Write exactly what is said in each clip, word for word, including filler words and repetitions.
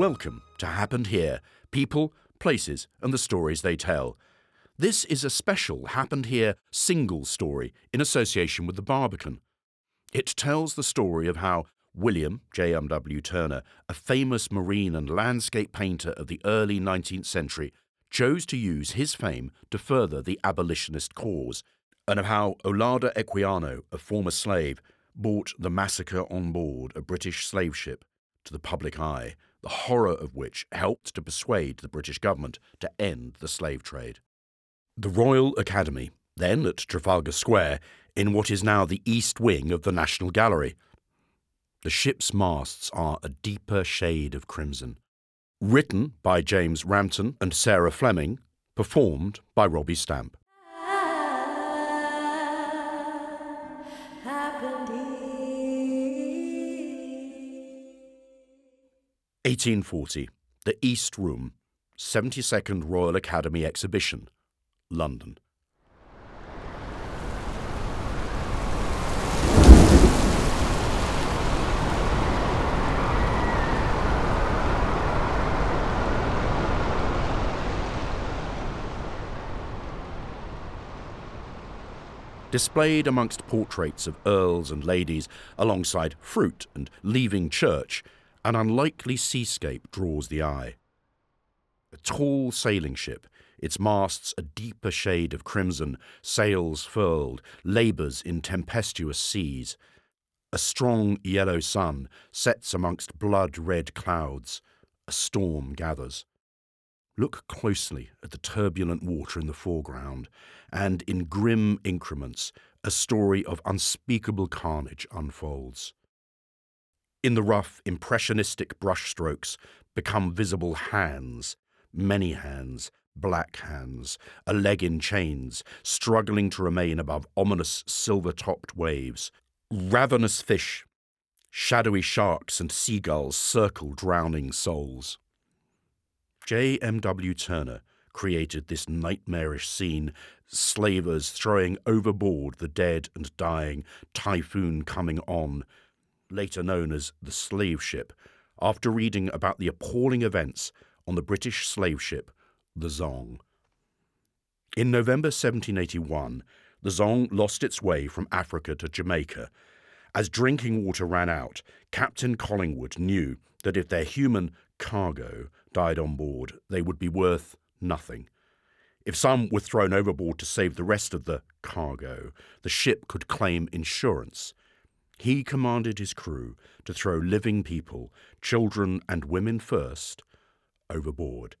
Welcome to Happened Here, people, places and the stories they tell. This is a special Happened Here single story in association with the Barbican. It tells the story of how William J M W Turner, a famous marine and landscape painter of the early nineteenth century, chose to use his fame to further the abolitionist cause, and of how Olaudah Equiano, a former slave, brought the massacre on board a British slave ship to the public eye, the horror of which helped to persuade the British government to end the slave trade. The Royal Academy, then at Trafalgar Square, in what is now the East Wing of the National Gallery. The ship's masts are a deeper shade of crimson. Written by James Rampton and Sarah Fleming, performed by Robbie Stamp. eighteen forty, the East Room, seventy-second Royal Academy Exhibition, London. Displayed amongst portraits of earls and ladies, alongside fruit and leaving church, an unlikely seascape draws the eye. A tall sailing ship, its masts a deeper shade of crimson, sails furled, labours in tempestuous seas. A strong yellow sun sets amongst blood-red clouds. A storm gathers. Look closely at the turbulent water in the foreground, and in grim increments, a story of unspeakable carnage unfolds. In the rough, impressionistic brushstrokes become visible hands, many hands, black hands, a leg in chains, struggling to remain above ominous silver-topped waves. Ravenous fish, shadowy sharks and seagulls circle drowning souls. J M W Turner created this nightmarish scene, slavers throwing overboard the dead and dying, typhoon coming on, later known as the slave ship, after reading about the appalling events on the British slave ship, the Zong. In November seventeen eighty-one, the Zong lost its way from Africa to Jamaica. As drinking water ran out, Captain Collingwood knew that if their human cargo died on board, they would be worth nothing. If some were thrown overboard to save the rest of the cargo, the ship could claim insurance. He commanded his crew to throw living people, children and women first, overboard.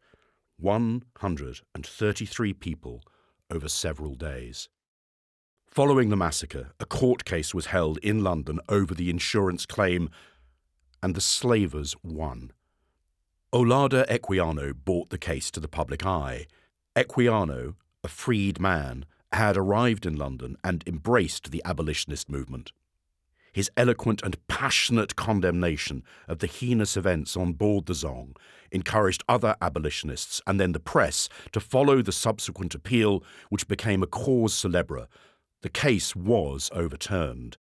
one hundred thirty-three people over several days. Following the massacre, a court case was held in London over the insurance claim, and the slavers won. Olaudah Equiano brought the case to the public eye. Equiano, a freed man, had arrived in London and embraced the abolitionist movement. His eloquent and passionate condemnation of the heinous events on board the Zong encouraged other abolitionists and then the press to follow the subsequent appeal, which became a cause célèbre. The case was overturned.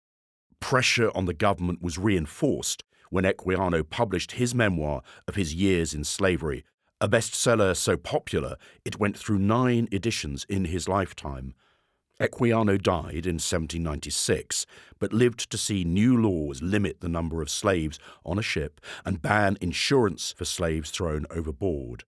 Pressure on the government was reinforced when Equiano published his memoir of his years in slavery, a bestseller so popular it went through nine editions in his lifetime. Equiano died in seventeen ninety-six, but lived to see new laws limit the number of slaves on a ship and ban insurance for slaves thrown overboard.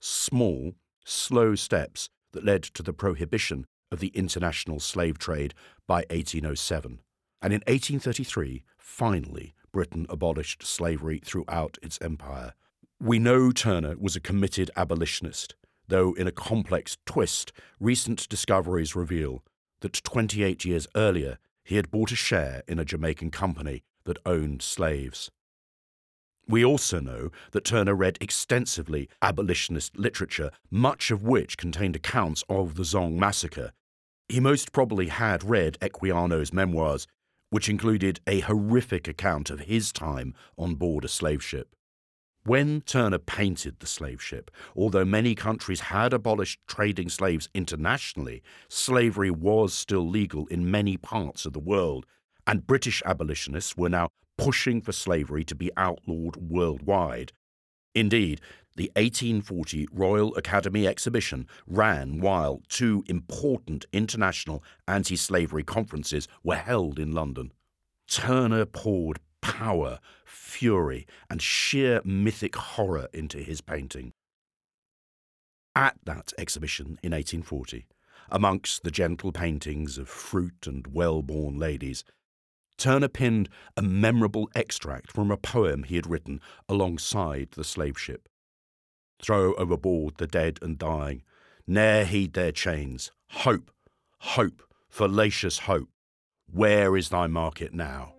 Small, slow steps that led to the prohibition of the international slave trade by eighteen oh seven. And in eighteen thirty-three, finally, Britain abolished slavery throughout its empire. We know Turner was a committed abolitionist, though in a complex twist, recent discoveries reveal that twenty-eight years earlier he had bought a share in a Jamaican company that owned slaves. We also know that Turner read extensively abolitionist literature, much of which contained accounts of the Zong massacre. He most probably had read Equiano's memoirs, which included a horrific account of his time on board a slave ship. When Turner painted the slave ship, although many countries had abolished trading slaves internationally, slavery was still legal in many parts of the world, and British abolitionists were now pushing for slavery to be outlawed worldwide. Indeed, the eighteen forty Royal Academy exhibition ran while two important international anti-slavery conferences were held in London. Turner poured power, fury, and sheer mythic horror into his painting. At that exhibition in eighteen forty, amongst the gentle paintings of fruit and well-born ladies, Turner pinned a memorable extract from a poem he had written alongside the slave ship. Throw overboard the dead and dying, ne'er heed their chains. Hope, hope, fallacious hope, where is thy market now?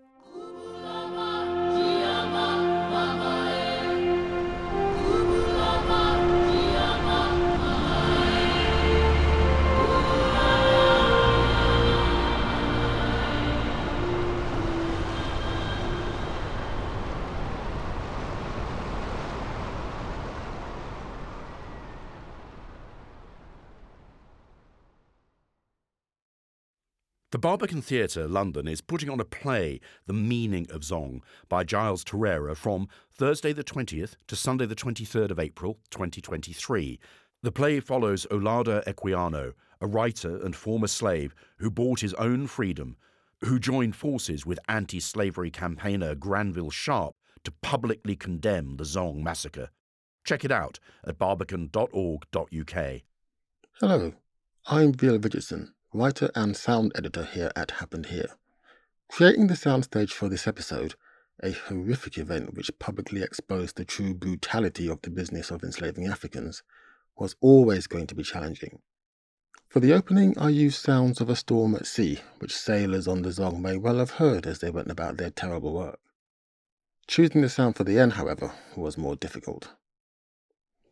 The Barbican Theatre, London, is putting on a play, The Meaning of Zong, by Giles Terera from Thursday the twentieth to Sunday the twenty-third of April twenty twenty-three. The play follows Olaudah Equiano, a writer and former slave who bought his own freedom, who joined forces with anti-slavery campaigner Granville Sharp to publicly condemn the Zong massacre. Check it out at barbican dot org dot U K. Hello, I'm Viel Richardson, writer and sound editor here at Happened Here. Creating the soundstage for this episode, a horrific event which publicly exposed the true brutality of the business of enslaving Africans, was always going to be challenging. For the opening, I used sounds of a storm at sea, which sailors on the Zong may well have heard as they went about their terrible work. Choosing the sound for the end, however, was more difficult.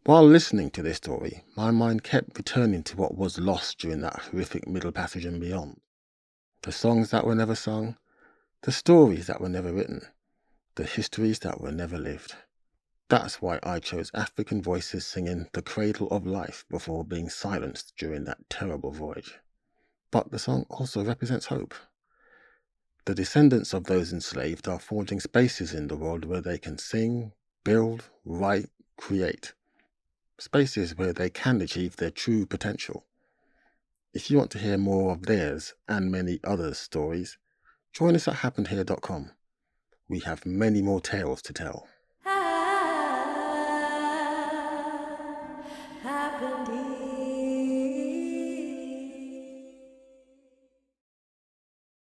While listening to this story, my mind kept returning to what was lost during that horrific middle passage and beyond. The songs that were never sung, the stories that were never written, the histories that were never lived. That's why I chose African voices singing The Cradle of Life before being silenced during that terrible voyage. But the song also represents hope. The descendants of those enslaved are forging spaces in the world where they can sing, build, write, create. Spaces where they can achieve their true potential. If you want to hear more of theirs and many other stories, join us at happened here dot com. We have many more tales to tell. I happened here.